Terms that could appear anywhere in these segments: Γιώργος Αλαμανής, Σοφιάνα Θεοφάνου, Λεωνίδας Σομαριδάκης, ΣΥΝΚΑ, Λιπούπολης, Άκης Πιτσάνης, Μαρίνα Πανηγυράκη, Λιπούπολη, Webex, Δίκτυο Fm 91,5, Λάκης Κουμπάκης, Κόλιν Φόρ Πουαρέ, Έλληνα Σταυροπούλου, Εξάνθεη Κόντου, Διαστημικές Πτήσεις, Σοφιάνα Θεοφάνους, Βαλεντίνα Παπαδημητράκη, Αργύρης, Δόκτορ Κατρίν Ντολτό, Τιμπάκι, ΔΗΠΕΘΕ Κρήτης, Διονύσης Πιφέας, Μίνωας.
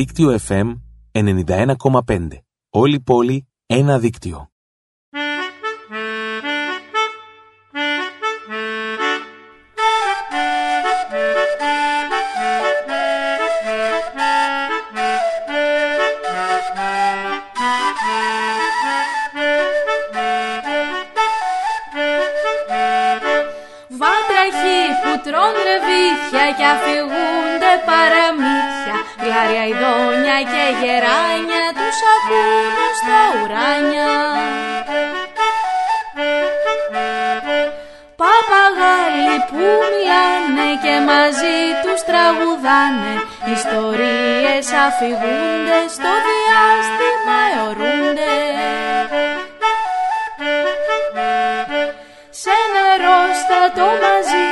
Δίκτυο FM 91,5. Όλη πόλη, ένα δίκτυο. Κι αφηγούνται παραμύθια, γλάρια ειδόνια και γεράνια, τους αφήνω στα ουράνια. Παπαγάλοι που μιλάνε και μαζί τους τραγουδάνε, ιστορίες αφηγούνται, στο διάστημα αιωρούνται. Σε νερό στρατό μαζί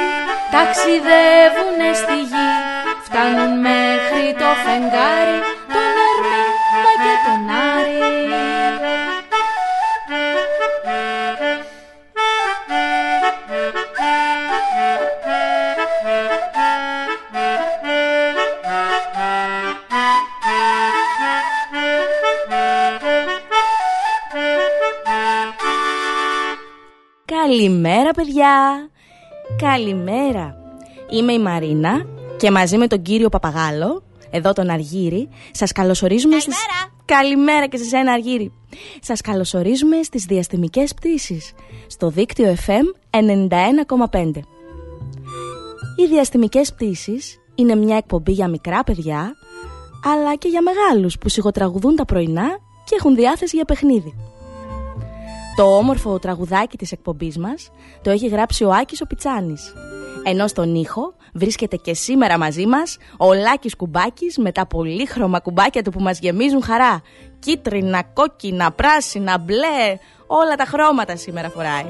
ταξιδεύουνε στη γη, φτάνουν μέχρι το φεγγάρι, τον Ερμήνα και τον Άρη. Καλημέρα παιδιά! Καλημέρα! Είμαι η Μαρίνα και μαζί με τον κύριο Παπαγάλο, εδώ τον Αργύρη, σας καλωσορίζουμε. Καλημέρα. Καλημέρα και σε σένα, Αργύρη. Σας καλωσορίζουμε στις διαστημικές πτήσεις, στο δίκτυο FM 91,5. Οι διαστημικές πτήσεις είναι μια εκπομπή για μικρά παιδιά, αλλά και για μεγάλους που σιγοτραγουδούν τα πρωινά και έχουν διάθεση για παιχνίδι. Το όμορφο τραγουδάκι της εκπομπής μας το έχει γράψει ο Άκης ο Πιτσάνης. Ενώ στον ήχο βρίσκεται και σήμερα μαζί μας ο Λάκης Κουμπάκης με τα πολύχρωμα κουμπάκια του που μας γεμίζουν χαρά. Κίτρινα, κόκκινα, πράσινα, μπλε, όλα τα χρώματα σήμερα φοράει.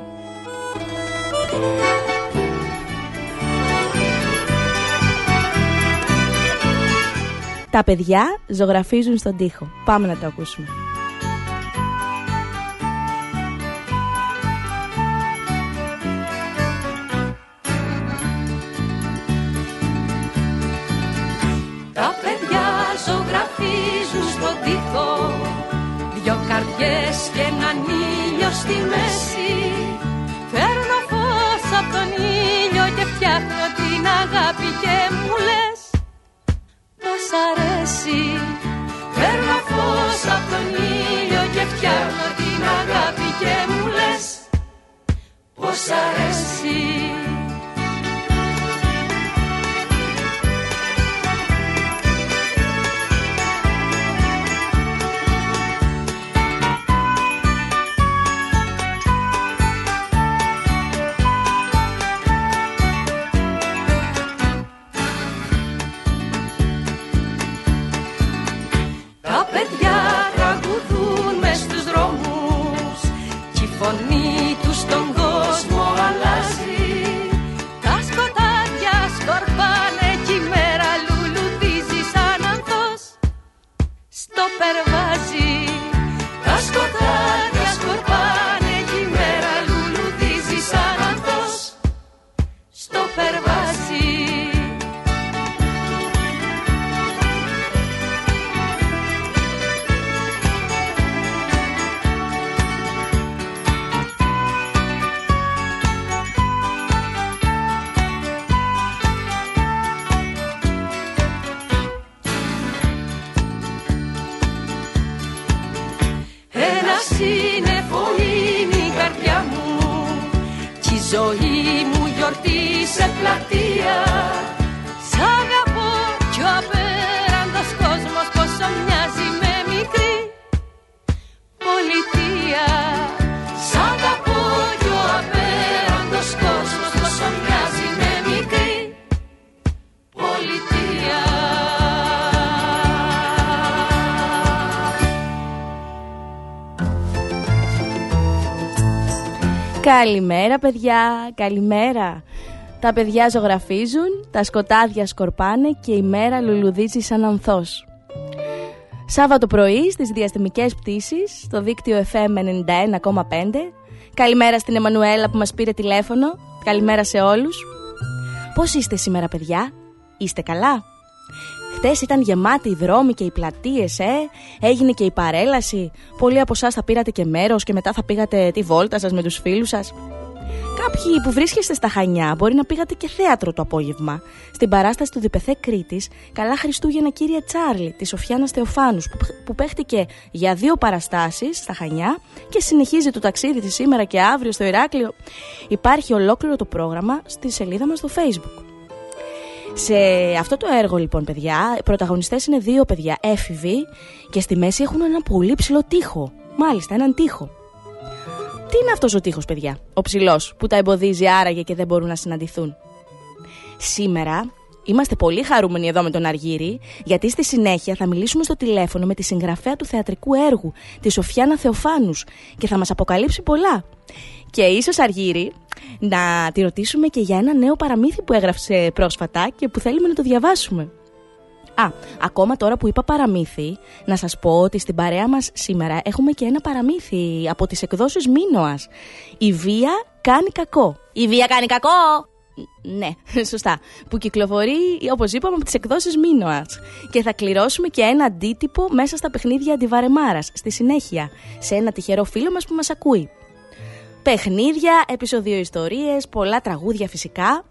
Τα παιδιά ζωγραφίζουν στον τοίχο. Πάμε να το ακούσουμε. Ζωγραφίζουν στον τοίχο δυο καρδιές και έναν ήλιο στη μέση. Φέρνω φως από τον ήλιο και φτιάχνω την αγάπη και μου λες πως αρέσει. Φέρνω φως από τον ήλιο και φτιάχνω την αγάπη και μου λες πως αρέσει. Καλημέρα παιδιά, καλημέρα. Τα παιδιά ζωγραφίζουν, τα σκοτάδια σκορπάνε και η μέρα λουλουδίζει σαν ανθός. Σάββατο πρωί στις διαστημικές πτήσεις, στο δίκτυο FM 91,5. Καλημέρα στην Εμμανουέλα που μας πήρε τηλέφωνο. Καλημέρα σε όλους. Πώς είστε σήμερα παιδιά, είστε καλά? Χτες ήταν γεμάτοι οι δρόμοι και οι πλατείες, έγινε και η παρέλαση. Πολλοί από εσάς θα πήρατε και μέρος και μετά θα πήγατε τη βόλτα σας με τους φίλους σας. Κάποιοι που βρίσκεστε στα Χανιά μπορεί να πήγατε και θέατρο το απόγευμα. Στην παράσταση του ΔΗΠΕΘΕ Κρήτης, Καλά Χριστούγεννα κύριε Τσάρλι, της Σοφιάνας Θεοφάνου, που παίχτηκε για 2 παραστάσεις στα Χανιά και συνεχίζει το ταξίδι της σήμερα και αύριο στο Ηράκλειο. Υπάρχει ολόκληρο το πρόγραμμα στη σελίδα μας στο Facebook. Σε αυτό το έργο λοιπόν, παιδιά, οι πρωταγωνιστές είναι 2 παιδιά έφηβοι και στη μέση έχουν ένα πολύ ψηλό τοίχο. Μάλιστα, έναν τοίχο. Τι είναι αυτός ο τοίχος, παιδιά, ο ψηλός που τα εμποδίζει άραγε και δεν μπορούν να συναντηθούν? Σήμερα είμαστε πολύ χαρούμενοι εδώ με τον Αργύρη, γιατί στη συνέχεια θα μιλήσουμε στο τηλέφωνο με τη συγγραφέα του θεατρικού έργου, τη Σοφιάνα Θεοφάνους, και θα μας αποκαλύψει πολλά. Και ίσως, Αργύρη, να τη ρωτήσουμε και για ένα νέο παραμύθι που έγραψε πρόσφατα και που θέλουμε να το διαβάσουμε. Ακόμα τώρα που είπα παραμύθι, να σας πω ότι στην παρέα μας σήμερα έχουμε και ένα παραμύθι από τις εκδόσεις Μίνωας. Η βία κάνει κακό. Η βία κάνει κακό! Ναι, σωστά. Που κυκλοφορεί, όπως είπαμε, από τις εκδόσεις Μίνωας. Και θα κληρώσουμε και ένα αντίτυπο μέσα στα παιχνίδια Αντιβαρεμάρας στη συνέχεια, σε ένα τυχερό φίλο μας που μας ακούει. Παιχνίδια, επεισοδιοϊστορίες, πολλά τραγούδια φυσικά.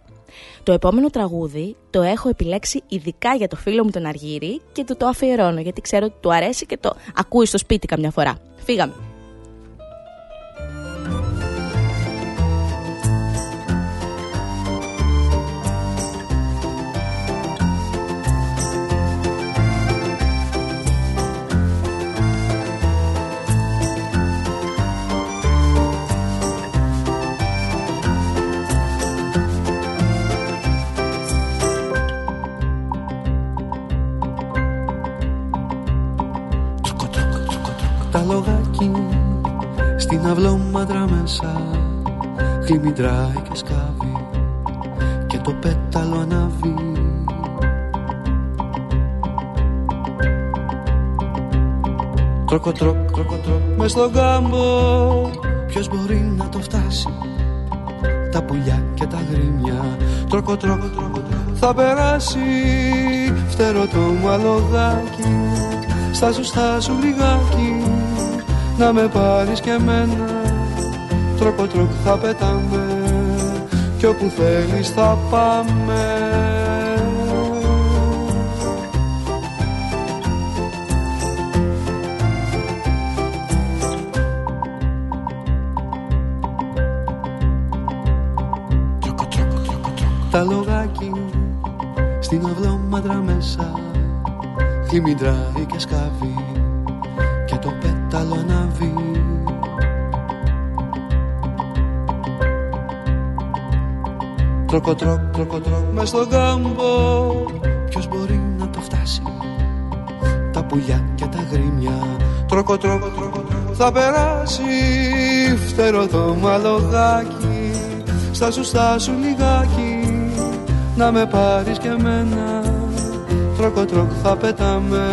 Το επόμενο τραγούδι το έχω επιλέξει ειδικά για το φίλο μου τον Αργύρη και του το αφιερώνω, γιατί ξέρω ότι του αρέσει και το ακούει στο σπίτι καμιά φορά. Φύγαμε. Λογάκι στην αυλόμαντρα μέσα χλιμιντράει και σκάβει και το πέταλο ανάβει. Τροκοτροκ, τροκοτροκ, μες στον κάμπο ποιος μπορεί να το φτάσει, τα πουλιά και τα γρήμια. Τροκοτροκ, θα περάσει φτερό το μαλωγάκι στα ζουστά σου λιγάκι. Να με πάρεις και εμένα, τροκοτροκ θα πετάμε κι όπου θέλεις θα πάμε. Τα λογάκι στην αυλόμαντρα μέσα χλιμιντράει και σκάβει και το πέταλο ανάβει. Τροκοτροκ, τροκοτροκ, μες στον κάμπο ποιος μπορεί να το φτάσει, τα πουλιά και τα γρήμια. Τροκοτροκ, θα περάσει φτερό το μαλωγάκι στα σουστά σου λιγάκι. Να με πάρεις και εμένα, τροκοτροκ θα πετάμε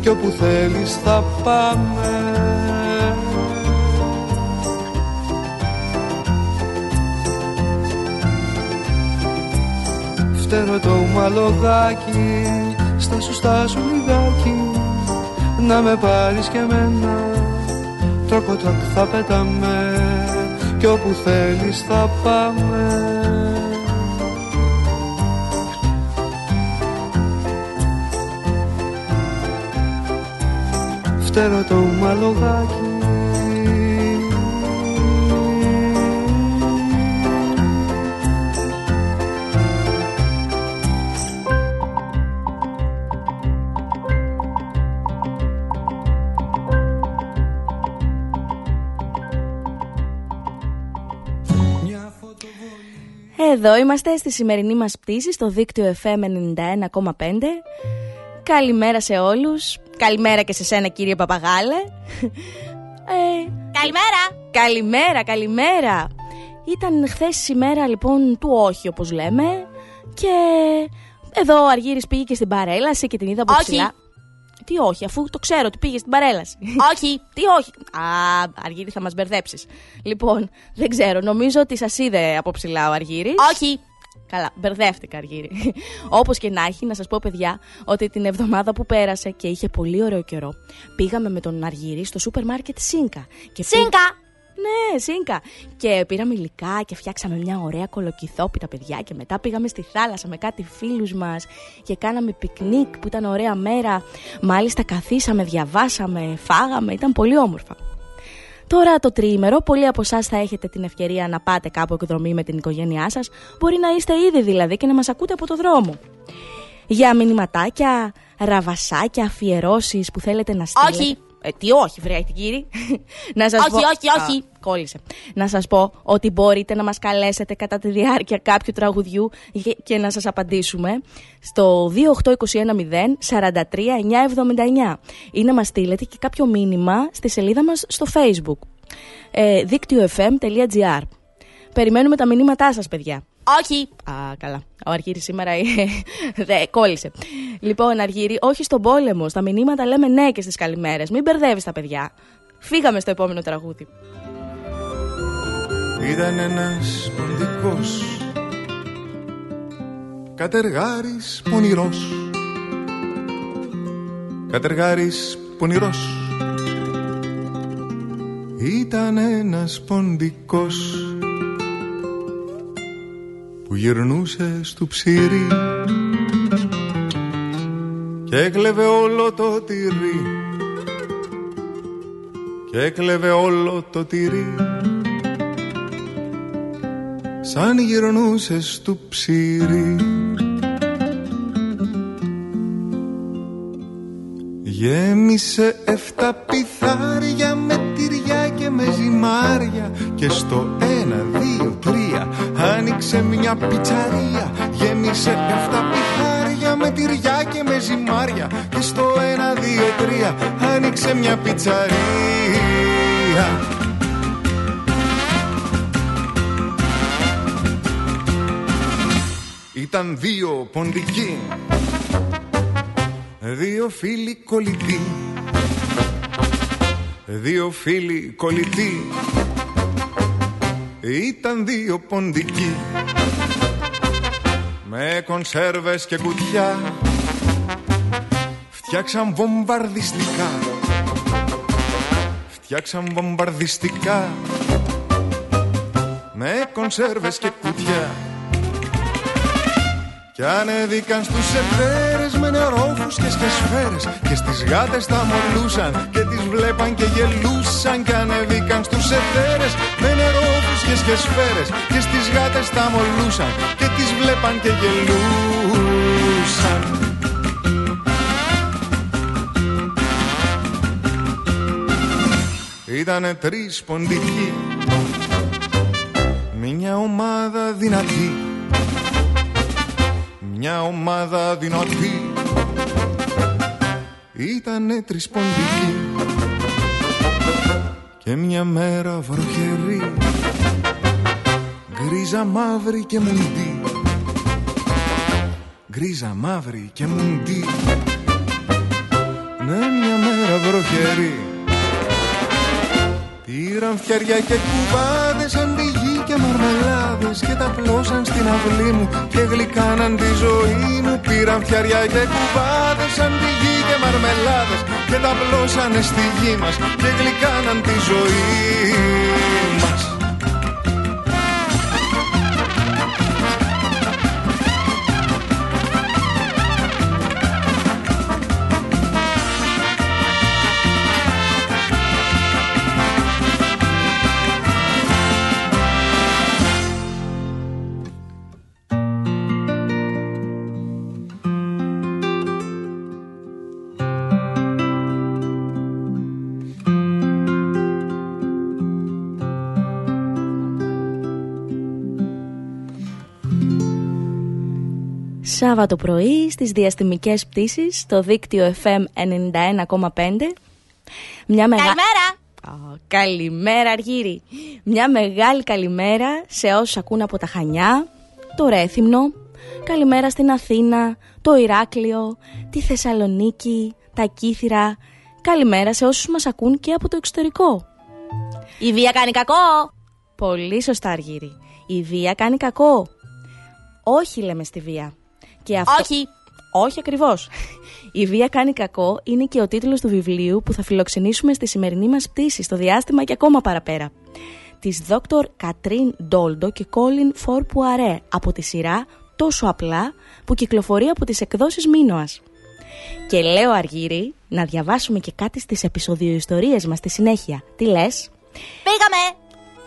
κι όπου θέλεις θα πάμε. Φτερό το μαλωγάκι στα σουστά σου λιγάκι. Να με πάρεις και εμένα, τροκοτροκ θα πετάμε κι όπου θέλεις θα πάμε. Φτερό το μαλωγάκι. Εδώ είμαστε στη σημερινή μας πτήση στο δίκτυο FM 91,5. Καλημέρα σε όλους. Καλημέρα και σε σένα, κύριε Παπαγάλε. Καλημέρα. Καλημέρα, καλημέρα. Ήταν χθες η μέρα λοιπόν του όχι, όπως λέμε. Και εδώ ο Αργύρης πήγε και στην παρέλαση και την είδα από ψηλά. Όχι. Τι όχι, αφού το ξέρω ότι πήγε στην παρέλαση. Όχι. Τι όχι. Αργύρη, θα μας μπερδέψεις. Λοιπόν, δεν ξέρω, νομίζω ότι σας είδε από ψηλά ο Αργύρης. Όχι. Καλά, μπερδεύτηκα, Αργύρη. Όπως και να έχει, να σας πω, παιδιά, ότι την εβδομάδα που πέρασε και είχε πολύ ωραίο καιρό, πήγαμε με τον Αργύρη στο σούπερ μάρκετ ΣΥΝΚΑ. Ναι, ΣΥΝΚΑ. Και πήραμε υλικά και φτιάξαμε μια ωραία κολοκυθόπιτα, παιδιά. Και μετά πήγαμε στη θάλασσα με κάτι φίλους μας και κάναμε πικνίκ που ήταν ωραία μέρα. Μάλιστα, καθίσαμε, διαβάσαμε, φάγαμε. Ήταν πολύ όμορφα. Τώρα το τριήμερο, πολλοί από εσάς θα έχετε την ευκαιρία να πάτε κάπου εκδρομή με την οικογένειά σας. Μπορεί να είστε ήδη δηλαδή και να μας ακούτε από το δρόμο. Για μηνυματάκια, ραβασάκια, αφιερώσεις που θέλετε να στείλετε. Όχι! Τι όχι, βρε, κύριε. Όχι. Κόλλησε. Να σας πω ότι μπορείτε να μας καλέσετε κατά τη διάρκεια κάποιου τραγουδιού και να σας απαντήσουμε στο 28210-43979 ή να μας στείλετε και κάποιο μήνυμα στη σελίδα μας στο Facebook. Δίκτυο fm.gr. Περιμένουμε τα μηνύματά σας, παιδιά. Όχι! Α, καλά. Ο Αργύρης σήμερα κόλλησε. Λοιπόν, Αργύρη, όχι στον πόλεμο. Στα μηνύματα λέμε ναι και στις καλημέρες. Μην μπερδεύεις τα παιδιά. Φύγαμε στο επόμενο τραγούδι. Ήταν ένας ποντικός, κατεργάρης πονηρός, κατεργάρης πονηρός. Ήταν ένας ποντικός που γυρνούσε στο ψήρι και έκλεβε όλο το τυρί, και έκλεβε όλο το τυρί. Σαν γυρνούσε στο ψήρι. Γέμισε 7 πιθάρια με τυριά και με ζυμάρια, και στο 1, 2, 3 άνοιξε μια πιτσαρία. Γέμισε 7 πιθάρια με τυριά και με ζυμάρια, και στο 1, 2, 3 άνοιξε μια πιτσαρία. Ήταν 2 ποντικοί, 2 φίλοι κολλητοί, 2 φίλοι κολλητοί. Ήταν 2 ποντικοί με κονσέρβες και κουτιά, φτιάξαν βομβαρδιστικά, φτιάξαν βομβαρδιστικά με κονσέρβες και κουτιά. Κι ανέβηκαν στους εθέρες με νερόφους και σκεσφαίρες, και στις γάτες τα μολούσαν και τις βλέπαν και γελούσαν. Κι ανέβηκαν στους εθέρες με νερόφους και σκεσφαίρες, και στις γάτες τα μολούσαν και τις βλέπαν και γελούσαν. Ήτανε 3 ποντικοί, μια ομάδα δυνατή, μια ομάδα δυνατή. Ήτανε 3 ποντικοί και μια μέρα βροχερή, γκρίζα μαύρη και μουντή, γκρίζα μαύρη και μουντή. Ναι, μια μέρα βροχερή, πήραν φτιάρια και κουβάδες αντιγύρω και μαρμελάδες και τα πλώσαν στην αυλή μου και γλυκάναν τη ζωή μου. Πήραν φτιάρια και κουβάδες σαν τη γη και μαρμελάδες και τα πλώσανε στη γη μας και γλυκάναν τη ζωή μας. Σάββατο πρωί στις διαστημικές πτήσεις στο δίκτυο FM 91,5. Καλημέρα! Καλημέρα, Αργύρη! Μια μεγάλη καλημέρα σε όσους ακούν από τα Χανιά, το Ρέθυμνο. Καλημέρα στην Αθήνα, το Ηράκλειο, τη Θεσσαλονίκη, τα Κύθυρα. Καλημέρα σε όσους μας ακούν και από το εξωτερικό. Η βία κάνει κακό! Πολύ σωστά, Αργύρη. Η βία κάνει κακό. Όχι λέμε στη βία. Και αυτό... Όχι. Όχι ακριβώς. Η βία κάνει κακό είναι και ο τίτλος του βιβλίου που θα φιλοξενήσουμε στη σημερινή μας πτήση, στο διάστημα και ακόμα παραπέρα. Της Δόκτορ Κατρίν Ντολτό και Κόλιν Φόρ Πουαρέ από τη σειρά «Τόσο απλά» που κυκλοφορεί από τις εκδόσεις Μίνωας. Και λέω, Αργύρη, να διαβάσουμε και κάτι στις επεισοδιοϊστορίες μας στη συνέχεια. Τι λες? Πήγαμε!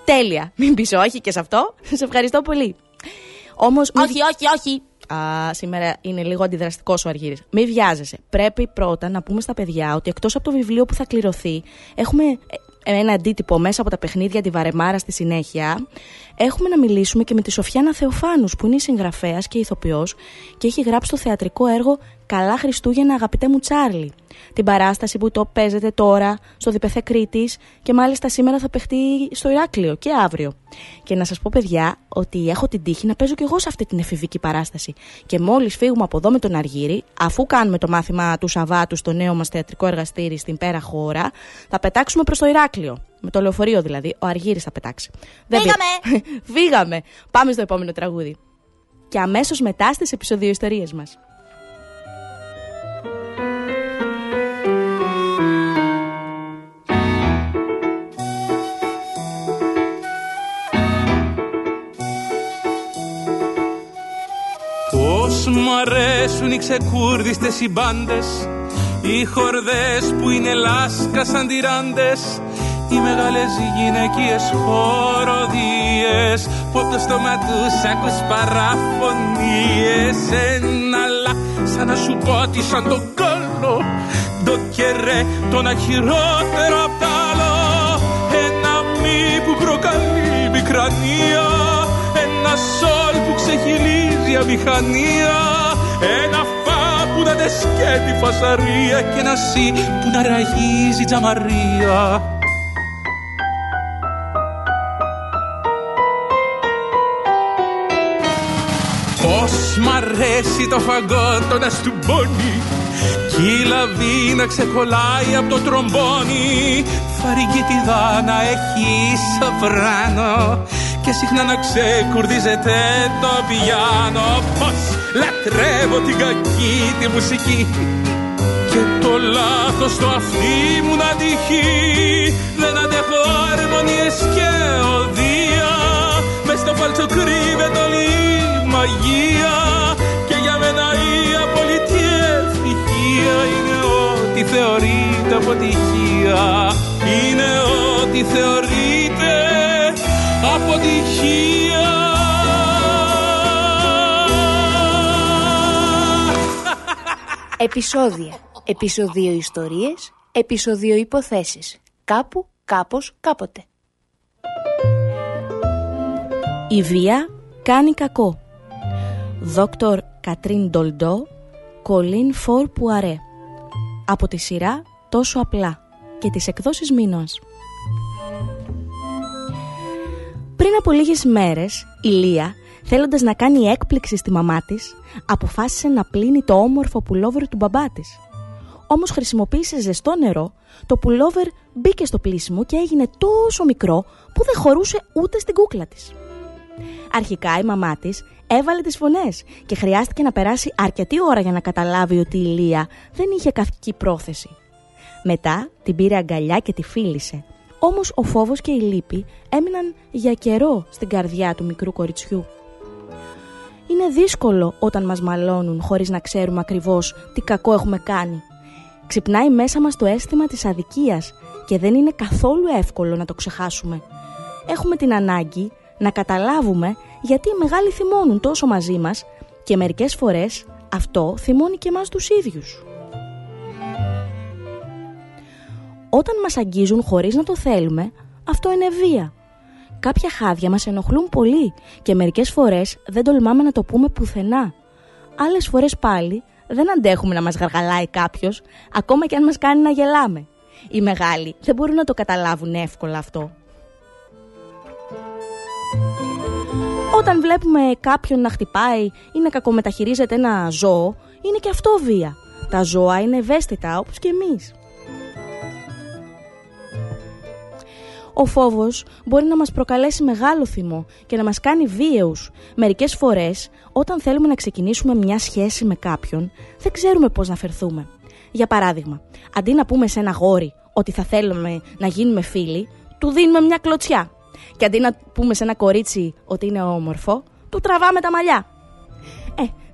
Τέλεια! Μην πεις όχι και σε αυτό. Σε ευχαριστώ πολύ. Όμως, όχι. Σήμερα είναι λίγο αντιδραστικός ο Αργύρης. Μη βιάζεσαι. Πρέπει πρώτα να πούμε στα παιδιά ότι εκτός από το βιβλίο που θα κληρωθεί, έχουμε ένα αντίτυπο μέσα από τα παιχνίδια τη Βαρεμάρα στη συνέχεια. Έχουμε να μιλήσουμε και με τη Σοφιάνα Θεοφάνου, που είναι συγγραφέας και ηθοποιός και έχει γράψει το θεατρικό έργο «Καλά Χριστούγεννα, αγαπητέ μου Τσάρλι». Την παράσταση που το παίζεται τώρα στο ΔΗΠΕΘΕ Κρήτης και μάλιστα σήμερα θα παιχτεί στο Ηράκλειο και αύριο. Και να σας πω, παιδιά, ότι έχω την τύχη να παίζω κι εγώ σε αυτή την εφηβική παράσταση. Και μόλις φύγουμε από εδώ με τον Αργύρη, αφού κάνουμε το μάθημα του Σαββάτου στο νέο μας θεατρικό εργαστήρι στην πέρα χώρα, θα πετάξουμε προς το Ηράκλειο. Με το λεωφορείο δηλαδή, ο Αργύρης θα πετάξει. Φύγαμε! Πάμε στο επόμενο τραγούδι. Και αμέσως μετά στις επεισοδιοϊστορίες μας. Πώς μ' αρέσουν οι ξεκούρδιστες οι μπάντες, οι χορδές που είναι λάσκα σαν τυράντες, οι μεγάλες γυναικείες χοροδίες που απ' το στόμα τους ακούς παραφωνίες. Ένα λα σαν να σου πω ότι σαν τον κόλλο το κερέ, το να χειρότερο απ' τ' άλλο. Ένα μη που προκαλεί μικρανία, ένα σόλ που ξεχυλεί αμηχανία, ένα φα που να δεσκέτει φασαρία και ένα σι που να ραγίζει τζαμαρία. Πώς μ' αρέσει το φαγό το να στουμπώνει κι η λαβή να ξεκολλάει από το τρομπόνι, φαρυγγίτιδα να έχει σοβράνο και συχνά να ξεκουρδίζεται το πιάνο. Πώς λατρεύω την κακή τη μουσική και το λάθος το αυτί μου να τυχεί. Δεν αντέχω αρμονίες και οδεία, μες στο φάλτσο κρύβεται όλη η μαγεία και για μένα η απόλυτη ευτυχία είναι ό,τι θεωρείται αποτυχία, είναι ό,τι θεωρείται αποτυχία. Επεισόδια. Επεισόδιο ιστορίες. Επεισόδιο υποθέσεις. Κάπου, κάπως, κάποτε. Η βία κάνει κακό. Δόκτορ Κατρίν Ντολτό, Κολίν Φορ Πουαρέ. Από τη σειρά «Τόσο απλά» και τις εκδόσεις Μίνωας. Πριν από λίγες μέρες, η Λία, θέλοντας να κάνει έκπληξη στη μαμά της, αποφάσισε να πλύνει το όμορφο πουλόβερ του μπαμπά της. Όμως χρησιμοποίησε ζεστό νερό, το πουλόβερ μπήκε στο πλύσιμο και έγινε τόσο μικρό που δεν χωρούσε ούτε στην κούκλα της. Αρχικά η μαμά της έβαλε τις φωνές και χρειάστηκε να περάσει αρκετή ώρα για να καταλάβει ότι η Λία δεν είχε κακή πρόθεση. Μετά την πήρε αγκαλιά και τη φίλησε. Όμως ο φόβος και η λύπη έμειναν για καιρό στην καρδιά του μικρού κοριτσιού. Είναι δύσκολο όταν μας μαλώνουν χωρίς να ξέρουμε ακριβώς τι κακό έχουμε κάνει. Ξυπνάει μέσα μας το αίσθημα της αδικίας και δεν είναι καθόλου εύκολο να το ξεχάσουμε. Έχουμε την ανάγκη να καταλάβουμε γιατί οι μεγάλοι θυμώνουν τόσο μαζί μας και μερικές φορές αυτό θυμώνει και εμάς τους ίδιους. Όταν μας αγγίζουν χωρίς να το θέλουμε, αυτό είναι βία. Κάποια χάδια μας ενοχλούν πολύ και μερικές φορές δεν τολμάμε να το πούμε πουθενά. Άλλες φορές πάλι δεν αντέχουμε να μας γαργαλάει κάποιος, ακόμα και αν μας κάνει να γελάμε. Οι μεγάλοι δεν μπορούν να το καταλάβουν εύκολα αυτό. Όταν βλέπουμε κάποιον να χτυπάει ή να κακομεταχειρίζεται ένα ζώο, είναι και αυτό βία. Τα ζώα είναι ευαίσθητα όπως και εμείς. Ο φόβος μπορεί να μας προκαλέσει μεγάλο θυμό και να μας κάνει βίαιους. Μερικές φορές, όταν θέλουμε να ξεκινήσουμε μια σχέση με κάποιον, δεν ξέρουμε πώς να φερθούμε. Για παράδειγμα, αντί να πούμε σε ένα αγόρι ότι θα θέλουμε να γίνουμε φίλοι, του δίνουμε μια κλωτσιά. Και αντί να πούμε σε ένα κορίτσι ότι είναι όμορφο, του τραβάμε τα μαλλιά.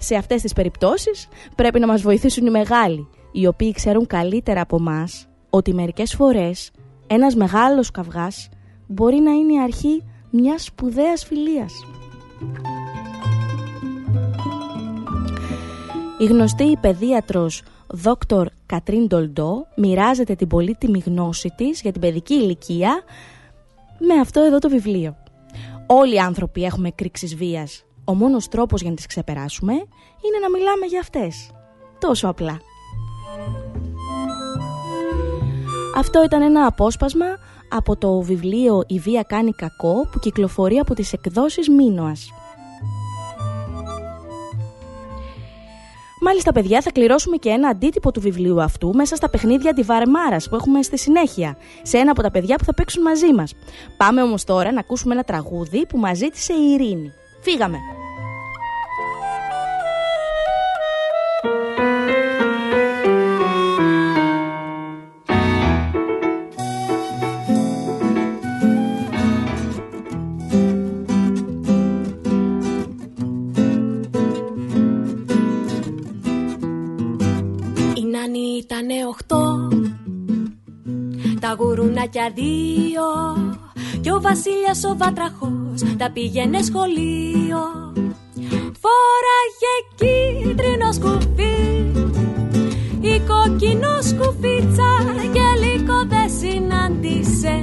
Σε αυτές τις περιπτώσεις πρέπει να μας βοηθήσουν οι μεγάλοι, οι οποίοι ξέρουν καλύτερα από εμάς ότι μερικές φορές ένας μεγάλος καυγάς μπορεί να είναι η αρχή μιας σπουδαίας φιλίας. Η γνωστή παιδίατρος Δόκτορ Κατρίν Ντολτό μοιράζεται την πολύτιμη γνώση της για την παιδική ηλικία με αυτό εδώ το βιβλίο. Όλοι οι άνθρωποι έχουμε κρίξεις βίας. Ο μόνος τρόπος για να τις ξεπεράσουμε είναι να μιλάμε για αυτές. Τόσο απλά. Αυτό ήταν ένα απόσπασμα από το βιβλίο «Η βία κάνει κακό» που κυκλοφορεί από τις εκδόσεις Μίνωας. Μάλιστα, παιδιά, θα κληρώσουμε και ένα αντίτυπο του βιβλίου αυτού μέσα στα παιχνίδια αντιβαρεμάρας που έχουμε στη συνέχεια, σε ένα από τα παιδιά που θα παίξουν μαζί μας. Πάμε όμως τώρα να ακούσουμε ένα τραγούδι που μας ζήτησε η Ειρήνη. Φύγαμε! Η Νάνη ήτανε 8, τα γουρουνάκια 2 κι ο βασίλιας ο βατραχός τα πήγαινε σχολείο. Φόραγε κίτρινο σκουφί, η κοκκινό σκουφίτσα και λίγο δεν συνάντησε,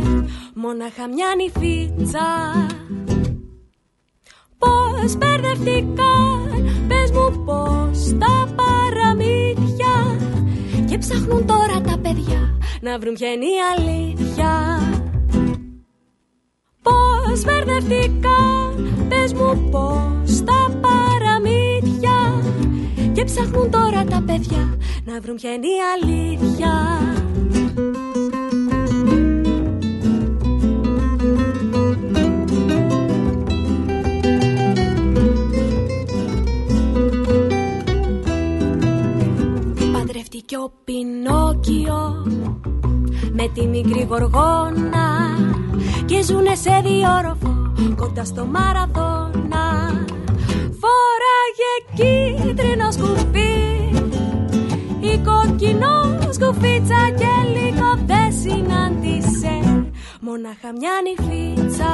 μόναχα μια νηφίτσα. Πώς μπερδευτήκαν, πες μου πώς τα παραμύθια, και ψάχνουν τώρα τα παιδιά να βρουν ποια είναι η αλήθεια. Πώς μπερδευτήκαν, πες μου πώς τα παραμύθια, και ψάχνουν τώρα τα παιδιά να βρουν ποια είναι η αλήθεια. Παντρεύτηκε ο Πινόκιο με τη μικρή Γοργόνα και ζουνε σε διόροφο κοντά στο Μαραθώνα. Φοράγε κίτρινο σκουφί, η κοκκινό σκουφίτσα και λίγο δεν συνάντησε, μόναχα μια νηφίτσα.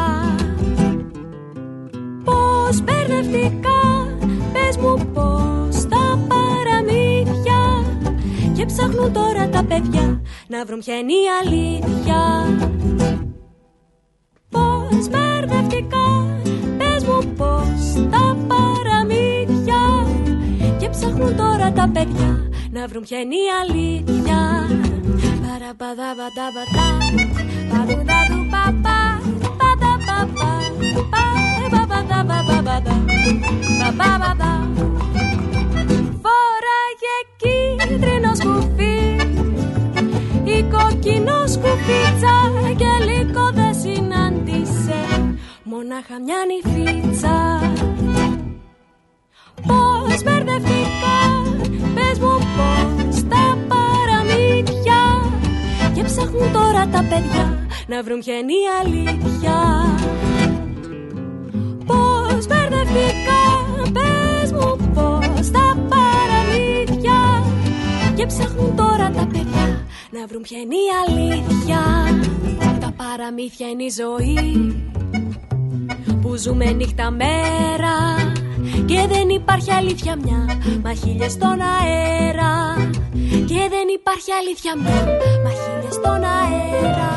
Πώς μπερδευτήκαν, πες μου πώς τα παραμύθια, και ψάχνουν τώρα τα παιδιά να βρουν ποια είναι η αλήθεια. Πώς μπερδευτήκαν, πες μου πώς τα παραμύθια, και ψάχνουν τώρα τα παιδιά να βρουν ποια είναι η αλήθεια. Παραπαδαπαταπατα, παπουδαδουπαπα, παταπαπα, παπαπαπαπαπατα, παπαπαπα. Φοράγε κίτρινο σκουφί, η κοκκινό σκουφίτσα και λίγο δεν συνάντησε, μόναχα μια νηφίτσα. Πώς μπερδευτήκαν, πες μου πώς τα παραμύθια, και ψάχνουν τώρα τα παιδιά να βρουν ποια είναι η αλήθεια. Πώς μπερδευτήκαν, πες μου πώς τα παραμύθια, και ψάχνουν τώρα τα παιδιά να βρουν ποια είναι η αλήθεια. Τα παραμύθια είναι η ζωή που ζούμε νύχτα μέρα, και δεν υπάρχει αλήθεια μια μα χίλιες στον αέρα, και δεν υπάρχει αλήθεια μια μα χίλιες στον αέρα.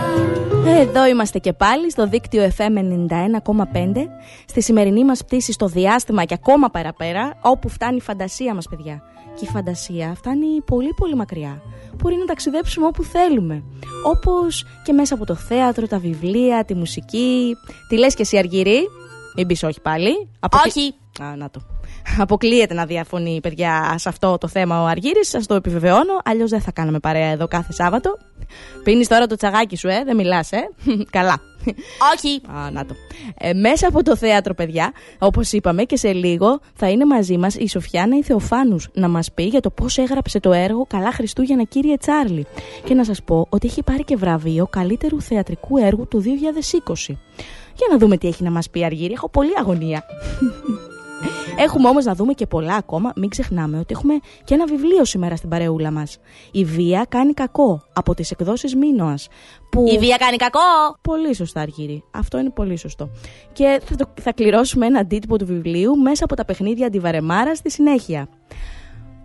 Εδώ είμαστε και πάλι στο δίκτυο FM 91,5, στη σημερινή μας πτήση στο διάστημα και ακόμα παραπέρα, όπου φτάνει η φαντασία μας, παιδιά. Και η φαντασία φτάνει πολύ πολύ μακριά. Μπορεί να ταξιδέψουμε όπου θέλουμε. Όπως και μέσα από το θέατρο, τα βιβλία, τη μουσική. Τι λες και εσύ, Αργύρη? Μην πεις όχι πάλι. Όχι. Α, να το. Αποκλείεται να διαφωνεί, παιδιά, σε αυτό το θέμα ο Αργύρης. Σας το επιβεβαιώνω. Αλλιώς δεν θα κάναμε παρέα εδώ κάθε Σάββατο. Πίνεις τώρα το τσαγάκι σου, δεν μιλάς, Καλά. Όχι. Α, να το. Μέσα από το θέατρο, παιδιά, όπως είπαμε, και σε λίγο θα είναι μαζί μας η Σοφιάνα η Θεοφάνου να μας πει για το πώς έγραψε το έργο Καλά Χριστούγεννα, κύριε Τσάρλι. Και να σας πω ότι έχει πάρει και βραβείο καλύτερου θεατρικού έργου του 2020. Για να δούμε τι έχει να μας πει η Αργύρη. Έχω πολλή αγωνία. Έχουμε όμως να δούμε και πολλά ακόμα. Μην ξεχνάμε ότι έχουμε και ένα βιβλίο σήμερα στην παρεούλα μας. Η βία κάνει κακό, από τις εκδόσεις Μίνωας. Που... Η βία κάνει κακό! Πολύ σωστά, Αργύρη. Αυτό είναι πολύ σωστό. Και θα κληρώσουμε ένα αντίτυπο του βιβλίου μέσα από τα παιχνίδια Αντιβαρεμάρα στη συνέχεια.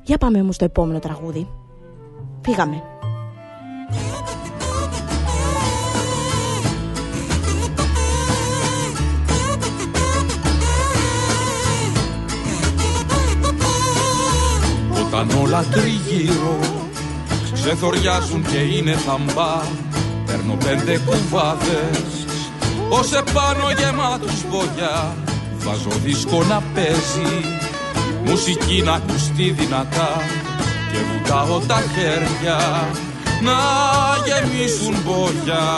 Για πάμε όμως στο επόμενο τραγούδι. Φύγαμε. Όταν όλα τριγύρω ξεθοριάζουν και είναι θαμπά, παίρνω 5 κουβάδες ως επάνω γεμάτους βογιά. Βάζω δίσκο να παίζει, μουσική να ακουστεί δυνατά, και βουτάω τα χέρια να γεμίσουν βογιά.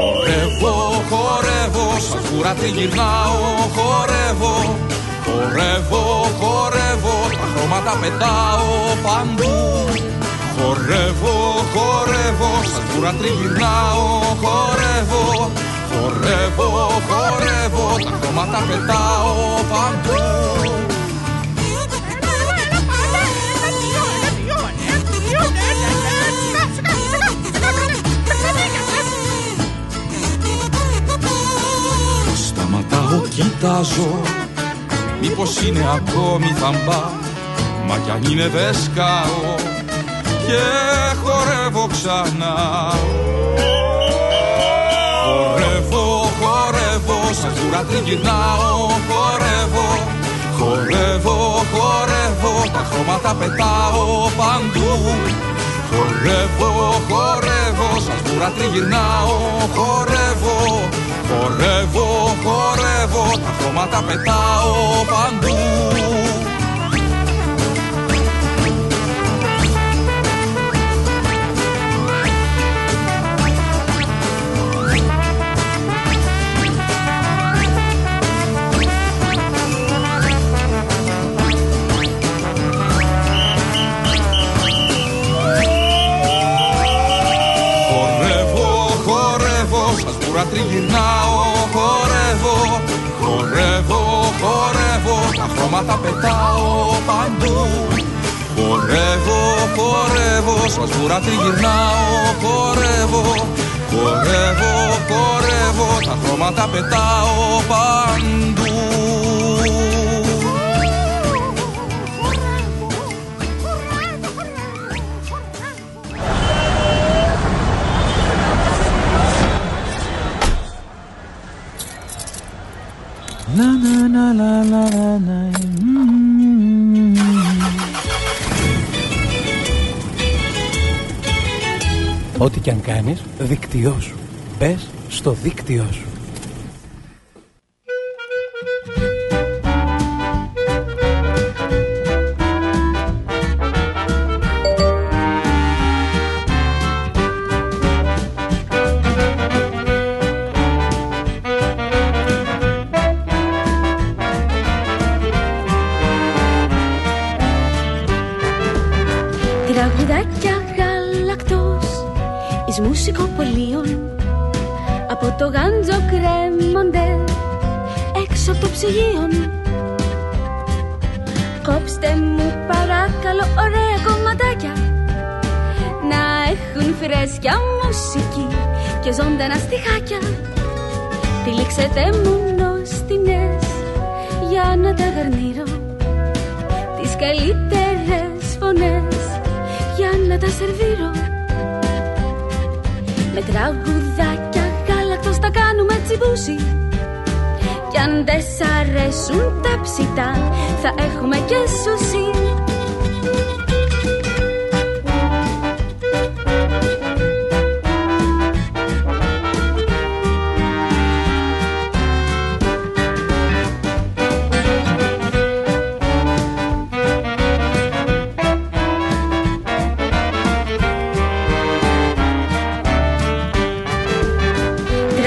Χορεύω, χορεύω, σαν κουράτρι γυρνάω, χορεύω. Χορεύω, χορεύω, τα χρώματα πετάω παντού. Χορεύω, χορεύω, στα σκούρα τριγυρνάω, χορεύω. Χορεύω, χορεύω, τα χρώματα πετάω παντού. Σταματάω, κοιτάζω, μήπως είναι ακόμη θαμπά, μα κι αν είναι δε σκάω και χορεύω ξανά. Χορεύω, χορεύω, σαν κουρά τριγυρνάω, χορεύω. Χορεύω, χορεύω, τα χρώματα πετάω παντού. Χορεύω, χορεύω, σαν κουρά τριγυρνάω, χορεύω. Χορεύω, χορεύω, τα χρώματα πετάω παντού. Τριγυρνάω, χορεύω, χορεύω, χορεύω, τα χρώματα πετάω παντού. Χορεύω, χορεύω, σαν σβουρά τριγυρνάω, χορεύω. Χορεύω, χορεύω, τα χρώματα πετάω παντού. La la la la la la la. Ό,τι κι αν κάνεις, δίκτυό σου. Μπες στο δίκτυό σου. Κόψτε μου παρακαλώ ωραία κομματάκια, να έχουν φρέσκια μουσική και ζωντανά στιχάκια. Τυλίξετε μου νοστιμιές για να τα γαρνίρω, τις καλύτερες φωνές για να τα σερβίρω. Με τραγουδάκια γάλακτος τα κάνουμε τσιμπούσι, κι αν δεν σ' αρέσουν τα ψητά, θα έχουμε και σουσί.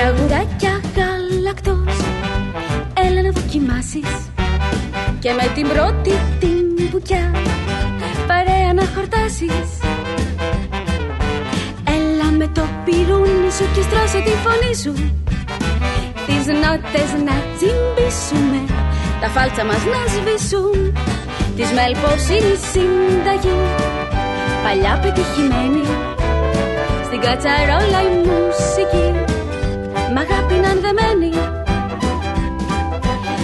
Τραγουδάκια γαλακτός, έλα να δοκιμάσεις και με την πρώτη την μπουκιά παρέα να χορτάσεις. Έλα με το πυρούνι σου και στρώσε τη φωνή σου, τις νότες να τσιμπήσουμε, τα φάλτσα μας να σβήσουν, της μελποσύνης συνταγή παλιά πετυχημένη, στην κατσαρόλα η μουσική μ' αγάπη να ενδεμένη.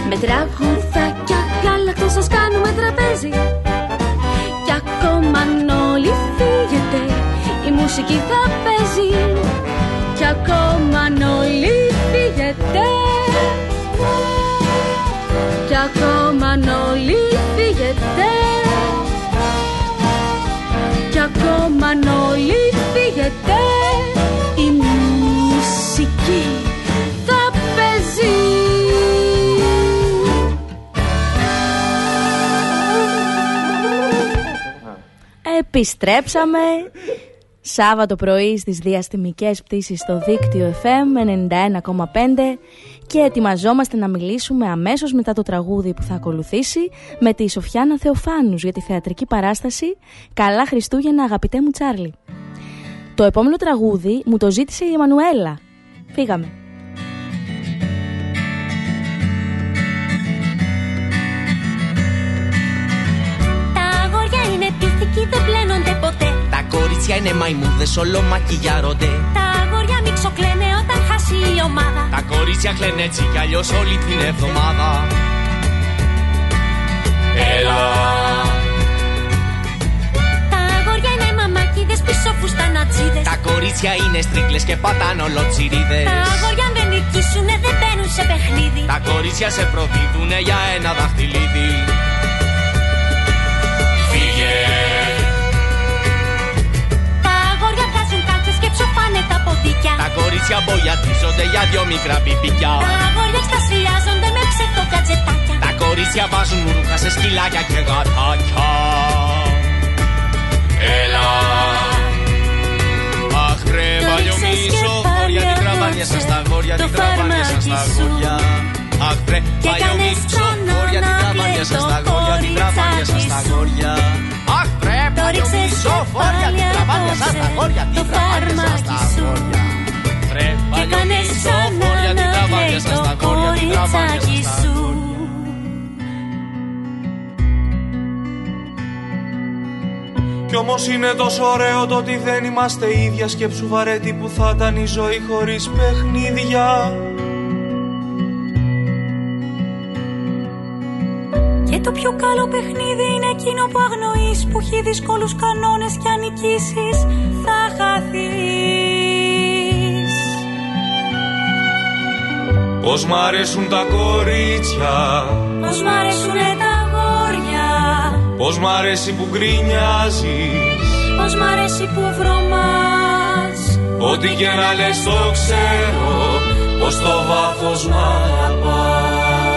Με τραγουδάκια γάλακτος σας κάνουμε τραπέζι, κι ακόμα αν όλοι φύγετε η μουσική θα παίζει, κι ακόμα αν όλοι φύγετε, κι ακόμα αν όλοι φύγετε, κι ακόμα αν όλοι φύγετε, θα παίζει. Επιστρέψαμε Σάββατο πρωί στις διαστημικές πτήσεις στο δίκτυο FM 91,5 και ετοιμαζόμαστε να μιλήσουμε αμέσως μετά το τραγούδι που θα ακολουθήσει με τη Σοφιάνα Θεοφάνου για τη θεατρική παράσταση «Καλά Χριστούγεννα αγαπητέ μου Τσάρλι». Το επόμενο τραγούδι μου το ζήτησε η Εμμανουέλα. Φύγαμε. Τα αγόρια είναι πίστικοι, δεν πλένονται ποτέ. Τα κορίτσια είναι μαϊμούδες, όλο μακιγιάρονται. Τα αγόρια μην ξοκλαίνε όταν χάσει η ομάδα. Τα κορίτσια κλαίνε έτσι κι αλλιώς όλη την εβδομάδα. Έλα. Τα αγόρια είναι μαμάκιδες, πίσω φουστανατσίδες. Τα κορίτσια είναι στρίκλες και πατάνε ολοτσιρίδες. Τα αγόρια δεν νικήσουνε, δεν μπαίνουν σε παιχνίδι. Τα κορίτσια σε προδίδουνε για ένα δαχτυλίδι. Φύγε. Τα αγόρια βγάζουν κάλτσες και ψοφάνε τα ποντίκια. Τα κορίτσια μπογιατίζονται για δυο μικρά πιπικιά. Τα αγόρια στασιάζονται με ψευτοκατζετάκια. Τα κορίτσια βάζουν ρούχα σε σκυλάκια και γατάκια. Έλα. Αχ ρε βαλιομίζω, χώρια την κραβάνια σας, τα γόρια την κραβάνια σας, τα γόρια. Αχ ρε βαλιομίζω, χώρια την κραβάνια σας, τα γόρια την κραβάνια σας, τα γόρια. Αχ ρε βαλιομίζω, χώρια την κραβάνια σας, τα γόρια την κραβάνια σας, τα γόρια. Ρε βαλιομίζω, χώρια την κραβάνια σας, τα γόρια την κραβάνια σας, τα γόρια. Κι όμως είναι τόσο ωραίο το ότι δεν είμαστε ίδια. Σκέψου βαρέτη που θα ήταν η ζωή χωρίς παιχνίδια. Και το πιο καλό παιχνίδι είναι εκείνο που αγνοείς, που έχει δύσκολους κανόνες κι αν νικήσεις θα χαθείς. Πώς μ' αρέσουν τα κορίτσια, πώς μ' αρέσουνε τα αγόρια. Πώς μ' αρέσει που γκρινιάζεις, πώς μ' αρέσει που βρωμάς. Ό,τι και να λες το ξέρω, πως στο βάθος μ' αγαπάς.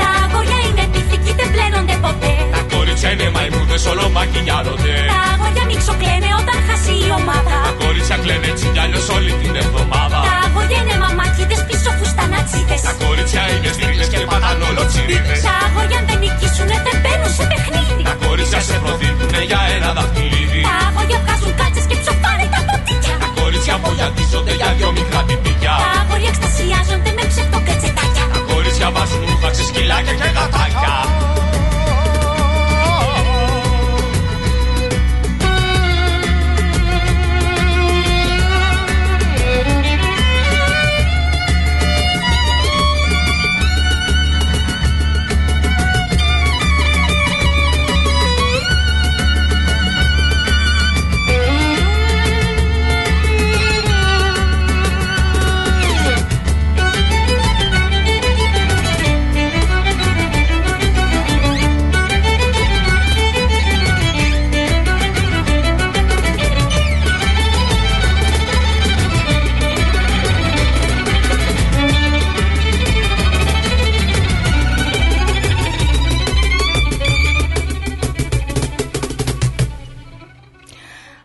Τα αγόρια είναι πυθικοί, δεν πλένονται ποτέ. Τα κορίτσια είναι μαϊμούδες, όλο μακινιάρονται. Τα αγόρια μην ξοκλαίνε όταν χάσει η ομάδα. Τα κορίτσια κλαίνε έτσι κι αλλιώς όλη την εβδομάδα. Τα αγόρια είναι μαμάκηδες, πίσω φουστανατσίδες. Τα κορίτσια είναι στρίλες και πατάνε ολοτσιρίδες. Τα αγόρια δεν νικήσουνε, δεν μπαίνουν σε παιχνίδι. Τα κορίτσια σε προδίνουνε για ένα δαχτυλίδι. Τα αγόρια βγάζουν κάτσες και ψοφάνε τα ποντίκια. Τα κορίτσια απογιατίζονται για δυο μικρά πιπικιά. Τα αγόρια εξτασιάζονται με ψευτοκατσετάκια. Τα κορίτσια βάζουν ρούχα σε σκυλάκια και γατάκια.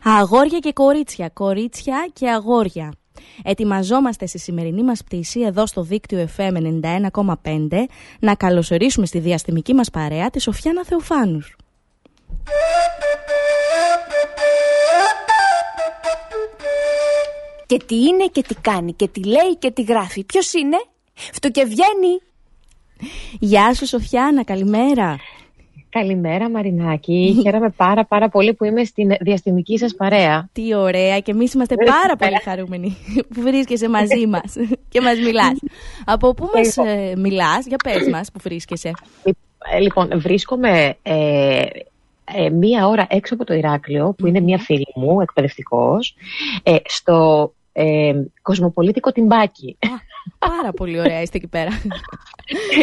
Αγόρια και κορίτσια, κορίτσια και αγόρια. Ετοιμαζόμαστε στη σημερινή μας πτήση εδώ στο δίκτυο FM 91,5 να καλωσορίσουμε στη διαστημική μας παρέα τη Σοφιάνα Θεοφάνου. Και τι είναι και τι κάνει και τι λέει και τι γράφει. Ποιος είναι? Φτουκεβγαίνει. Γεια σου Σοφιάνα, καλημέρα. Καλημέρα Μαρινάκη, χαίρομαι πάρα πολύ που είμαι στην διαστημική σας παρέα. Τι ωραία, και εμείς είμαστε πάρα πολύ χαρούμενοι που βρίσκεσαι μαζί μας και μας μιλάς. Από πού μας μιλάς, για πες μας που βρίσκεσαι. Λοιπόν, βρίσκομαι μία ώρα έξω από το Ηράκλειο, που είναι μία φίλη μου, εκπαιδευτικός, στο κοσμοπολίτικο Τιμπάκι. Πάρα πολύ ωραία είστε εκεί πέρα.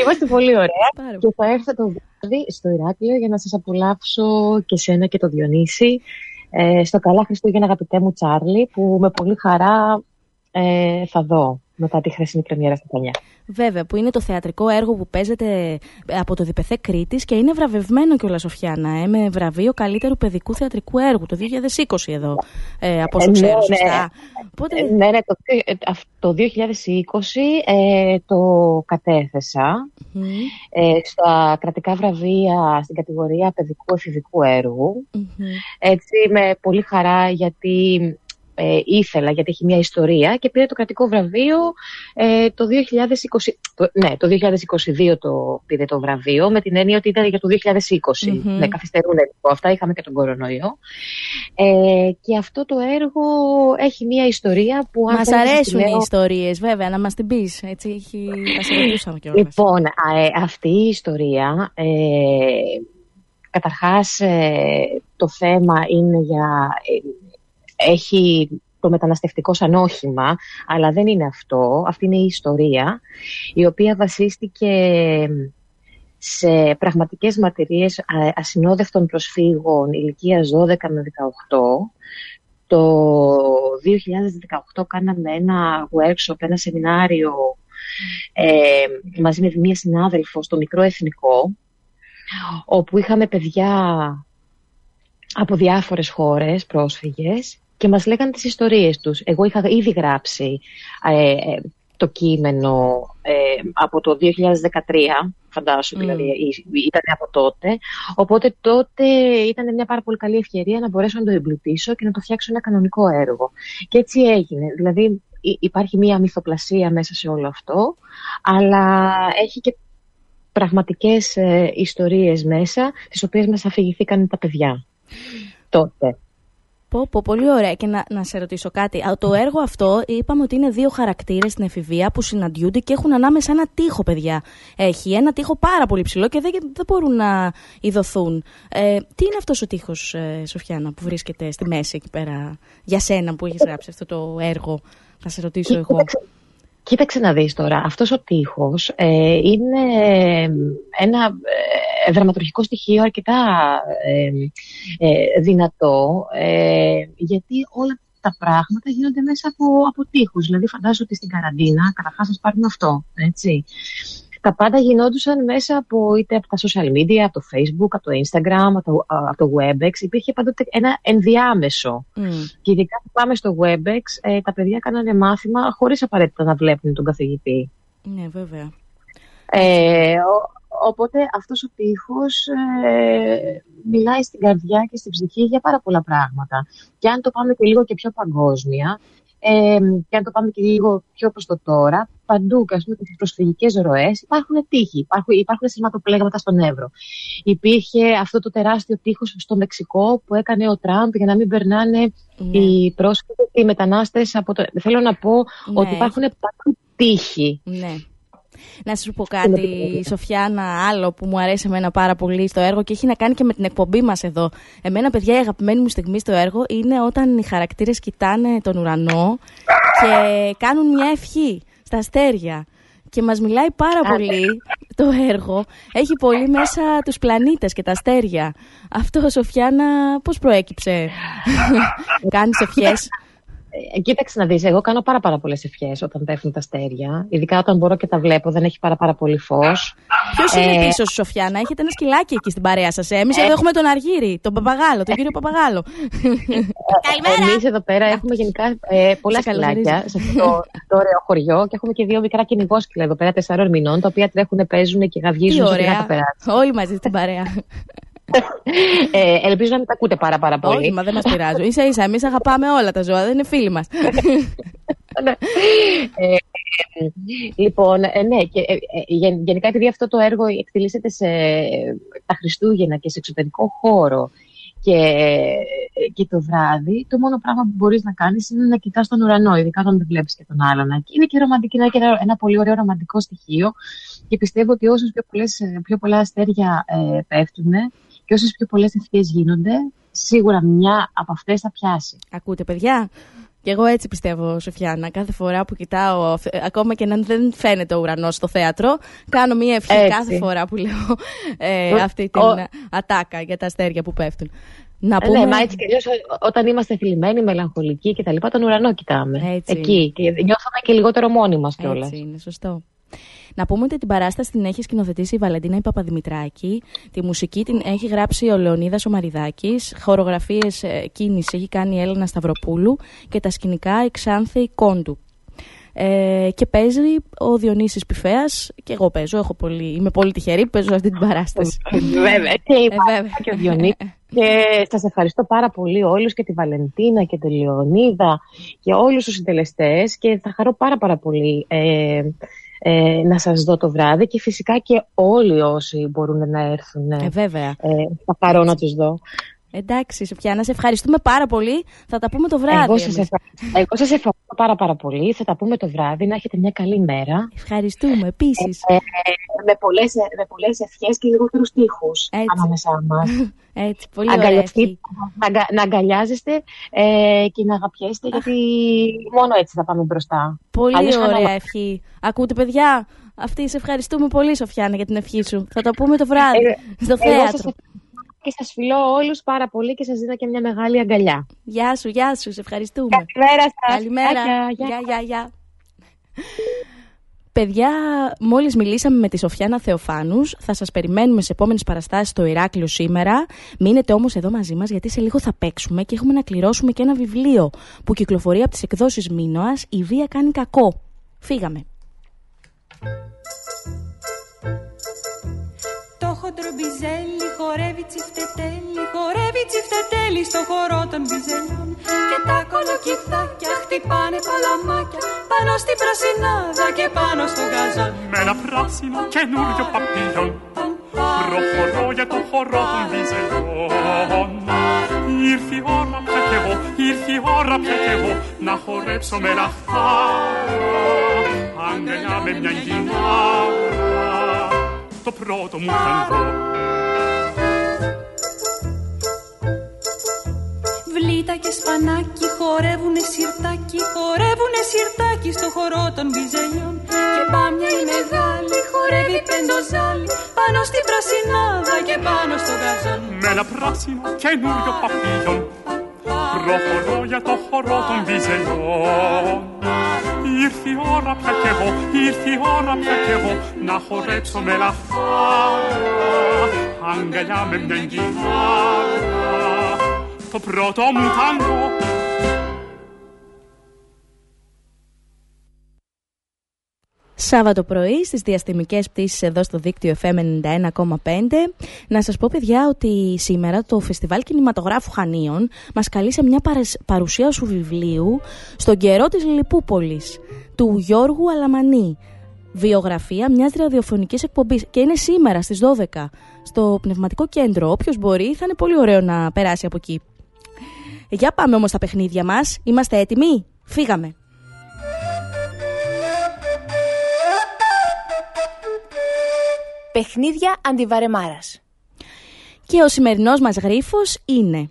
Είμαστε πολύ ωραία. Και θα έρθω το βράδυ στο Ηράκλειο για να σας απολαύσω και σένα και το Διονύση στο Καλά Χριστούγεννα, αγαπητέ μου Τσάρλι, που με πολύ χαρά θα δω μετά τη χρυσή πρεμιέρα στα Χανιά. Βέβαια, που είναι το θεατρικό έργο που παίζεται από το ΔΗΠΕΘΕ Κρήτης και είναι βραβευμένο κιόλας, Σοφιάνα, με βραβείο καλύτερου παιδικού θεατρικού έργου το 2020 εδώ, από όσο ξέρω, ναι, σωστά. Οπότε... Ναι, το 2020 το κατέθεσα στα κρατικά βραβεία στην κατηγορία παιδικού εφηβικού έργου. Έτσι, με πολύ χαρά, γιατί... ήθελα, γιατί έχει μια ιστορία, και πήρε το κρατικό βραβείο το 2020. Ναι, το 2022 το πήρε το βραβείο, με την έννοια ότι ήταν για το 2020. Ναι, καθυστερούν λίγο αυτά, είχαμε και τον κορονοϊό. Και αυτό το έργο έχει μια ιστορία που... Μας αρέσουν οι ιστορίες, βέβαια, να μας την πεις. Έτσι, θα σε ρωτούσαμε κιόλας. Λοιπόν, αυτή η ιστορία... Καταρχάς, το θέμα είναι για... Έχει το μεταναστευτικό σαν όχημα, αλλά δεν είναι αυτό. Αυτή είναι η ιστορία, η οποία βασίστηκε σε πραγματικές μαρτυρίες ασυνόδευτων προσφύγων ηλικίας 12 με 18. Το 2018 κάναμε ένα workshop, ένα σεμινάριο μαζί με μία συνάδελφο στο Μικρό Εθνικό, όπου είχαμε παιδιά... από διάφορες χώρες, πρόσφυγες, και μας λέγανε τις ιστορίες τους. Εγώ είχα ήδη γράψει το κείμενο από το 2013, φαντάσου, δηλαδή ήταν από τότε. Οπότε τότε ήταν μια πάρα πολύ καλή ευκαιρία να μπορέσω να το εμπλουτίσω και να το φτιάξω ένα κανονικό έργο. Και έτσι έγινε. Δηλαδή υπάρχει μια μυθοπλασία μέσα σε όλο αυτό, αλλά έχει και πραγματικές ιστορίες μέσα, τις οποίες μας αφηγηθήκαν τα παιδιά. Τότε. Πολύ ωραία. Και να σε ρωτήσω κάτι. Το έργο αυτό, είπαμε ότι είναι δύο χαρακτήρες στην εφηβεία που συναντιούνται και έχουν ανάμεσα ένα τοίχο, παιδιά. Έχει ένα τοίχο πάρα πολύ ψηλό και δεν μπορούν να ειδωθούν. Τι είναι αυτός ο τοίχος, Σοφιάνα, που βρίσκεται στη μέση εκεί πέρα, για σένα που έχεις γράψει αυτό το έργο, θα σε ρωτήσω εγώ. Κοίταξε να δεις τώρα. Αυτός ο τοίχος είναι ένα δραματουργικό στοιχείο αρκετά δυνατό, γιατί όλα τα πράγματα γίνονται μέσα από τοίχους. Δηλαδή φαντάζομαι ότι στην καραντίνα καταρχάς σας πάρουν αυτό, έτσι. Τα πάντα γινόντουσαν μέσα είτε από τα social media, από το Facebook, από το Instagram, από το Webex. Υπήρχε πάντοτε ένα ενδιάμεσο. Και ειδικά που πάμε στο Webex, τα παιδιά κάνανε μάθημα χωρίς απαραίτητα να βλέπουν τον καθηγητή. Ναι, βέβαια. Οπότε αυτός ο τοίχος μιλάει στην καρδιά και στην ψυχή για πάρα πολλά πράγματα. Και αν το πάμε και λίγο και πιο παγκόσμια, και αν το πάμε και λίγο πιο προς το τώρα, παντού, και ας πούμε, στις προσφυγικές ροές υπάρχουν τείχοι, υπάρχουν σειρματοπλέγματα στον Εύρο. Υπήρχε αυτό το τεράστιο τείχος στο Μεξικό που έκανε ο Τραμπ για να μην περνάνε οι πρόσφυγες, οι μετανάστες. Θέλω να πω ότι υπάρχουν τείχοι. Ναι. Να σας πω κάτι, Σοφιάνα, άλλο που μου αρέσει εμένα πάρα πολύ στο έργο και έχει να κάνει και με την εκπομπή μας εδώ. Εμένα, παιδιά, η αγαπημένη μου στιγμή στο έργο είναι όταν οι χαρακτήρες κοιτάνε τον ουρανό και κάνουν μια ευχή στα αστέρια. Και μας μιλάει πάρα πολύ το έργο. Έχει πολύ μέσα τους πλανήτες και τα αστέρια. Αυτό, Σοφιάνα, πώς προέκυψε? Κάνεις ευχές? Κοίταξε να δεις, εγώ κάνω πάρα πολλές ευχές όταν πέφτουν τα αστέρια. Ειδικά όταν μπορώ και τα βλέπω, δεν έχει πάρα πολύ φως. Ποιος είναι πίσω σου, Σοφιάνα? Έχετε ένα σκυλάκι εκεί στην παρέα σας. Εμείς εδώ έχουμε τον Αργύρη, τον παπαγάλο, τον κύριο Παπαγάλο. Καλημέρα. Εμείς εδώ πέρα έχουμε γενικά πολλά σκυλάκια σε αυτό το ωραίο χωριό και έχουμε και δύο μικρά κυνηγόσκυλα εδώ πέρα 4 μηνών, τα οποία τρέχουν, παίζουν και γαυγίζουν. Όλοι μαζί στην παρέα. Ελπίζω να μην τα ακούτε πάρα πολύ. Όχι, μα δεν μας πειράζει. Ίσα-ίσα, εμείς αγαπάμε όλα τα ζώα, δεν είναι φίλοι μας. Λοιπόν, ναι, και γενικά επειδή αυτό το έργο εκτελήσεται σε τα Χριστούγεννα και σε εξωτερικό χώρο και το βράδυ, το μόνο πράγμα που μπορείς να κάνεις είναι να κοιτάς τον ουρανό, ειδικά όταν δεν βλέπεις και τον άλλον. Είναι και ρομαντική, είναι και ένα πολύ ωραίο ρομαντικό στοιχείο και πιστεύω ότι όσο πιο πολλά αστέρια πέφτουν και όσες πιο πολλές ευχές γίνονται, σίγουρα μια από αυτές θα πιάσει. Ακούτε, παιδιά? Και εγώ έτσι πιστεύω, Σοφιάνα. Κάθε φορά που κοιτάω, ακόμα και να δεν φαίνεται ο ουρανός στο θέατρο, κάνω μια ευχή κάθε φορά που λέω αυτή την ατάκα για τα αστέρια που πέφτουν. Να πούμε... Ναι, μα έτσι και αλλιώς όταν είμαστε θλιμμένοι, μελαγχολικοί κτλ., τον ουρανό κοιτάμε. Έτσι. Εκεί. Και νιώθουμε και λιγότερο μόνοι μας κιόλας. Έτσι είναι, σωστό. Να πούμε ότι την παράσταση την έχει σκηνοθετήσει η Βαλεντίνα Παπαδημητράκη, τη μουσική την έχει γράψει ο Λεωνίδας Σομαριδάκης, χορογραφίες κίνηση έχει κάνει η Έλληνα Σταυροπούλου και τα σκηνικά Εξάνθεη Κόντου. Και παίζει ο Διονύσης Πιφέας και εγώ παίζω, είμαι πολύ τυχερή που παίζω αυτή την παράσταση. Βέβαια, και ο Διονύσης. Και σας ευχαριστώ πάρα πολύ όλους, και τη Βαλεντίνα και τη Λεωνίδα και όλους τους συντελεστές, και θα χαρώ πάρα πολύ να σας δω το βράδυ, και φυσικά και όλοι όσοι μπορούν να έρθουν. Βέβαια. Θα πάρω να τους δω. Εντάξει, Σοφιάνα, σε ευχαριστούμε πάρα πολύ. Θα τα πούμε το βράδυ. Εγώ σας ευχαριστώ πάρα πολύ. Θα τα πούμε το βράδυ. Να έχετε μια καλή μέρα. Ευχαριστούμε επίσης. Με πολλές ευχές και λιγότερους τείχους ανάμεσά μας. Έτσι, πολύ ωραία. Να αγκαλιάζεστε και να αγαπιέστε, γιατί μόνο έτσι θα πάμε μπροστά. Πολύ ωραία ευχή. Ακούτε, παιδιά? Αυτή, σε ευχαριστούμε πολύ, Σοφιάνα, για την ευχή σου. Θα τα πούμε το βράδυ στο θέατρο. Και σας φιλώ όλους πάρα πολύ και σας δίνω και μια μεγάλη αγκαλιά. Γεια σου, γεια σου, σε ευχαριστούμε. Καλημέρα σας. Καλημέρα. Γεια. Παιδιά, μόλις μιλήσαμε με τη Σοφιάνα Θεοφάνου. Θα σας περιμένουμε σε επόμενες παραστάσεις στο Ηράκλειο σήμερα. Μείνετε όμως εδώ μαζί μας, γιατί σε λίγο θα παίξουμε και έχουμε να κληρώσουμε και ένα βιβλίο που κυκλοφορεί από τις εκδόσεις Μίνωας. Η βία κάνει κακό. Φύγαμε. Ντρομπιζέλι, χορεύει τσιφτετέλι, χορεύει τσιφτετέλι στο χορό των μπιζελιών. Και τα κολοκυθάκια χτυπάνε παλαμάκια πάνω στην πρασινάδα και πάνω στον καζάν. Με ένα πράσινο καινούριο παπίλιον προχωρώ για το χορό των μπιζελιών. Ήρθε η ώρα πια κι εγώ, ήρθε η ώρα πια κι εγώ να χορέψω με λαχτά, αγκαλιά με μια γυνάρα, το πρώτο μου ταγκό. Βλήτα και σπανάκι χορεύουνε σιρτάκι, χορεύουνε σιρτάκι στο χορό των μπιζελιών. Και μπάμια η μεγάλη χορεύει πεντοζάλι πάνω στην πρασινάδα και πάνω στο γαζόν. Με ένα πράσινο καινούριο παπίλιον προχωρώ για το χορό των μπιζελιών. Ήρθε η ώρα πια κι εγώ, ήρθε η ώρα πια κι εγώ να χορέψω με λαχτάρα, αγκαλιά με μια κιθάρα, το πρώτο μου τάγκο. Σάββατο πρωί στις διαστημικές πτήσεις εδώ στο δίκτυο FM 91,5. Να σας πω, παιδιά, ότι σήμερα το Φεστιβάλ Κινηματογράφου Χανίων μας καλεί σε μια παρουσία σου βιβλίου στον καιρό της Λιπούπολης του Γιώργου Αλαμανή. Βιογραφία μιας ραδιοφωνικής εκπομπής, και είναι σήμερα στις 12 στο Πνευματικό Κέντρο. Όποιος μπορεί, θα είναι πολύ ωραίο να περάσει από εκεί. Για πάμε όμως στα παιχνίδια μας. Είμαστε έτοιμοι? Φύγαμε. Παιχνίδια αντιβαρεμάρας. Και ο σημερινός μας γρίφος είναι: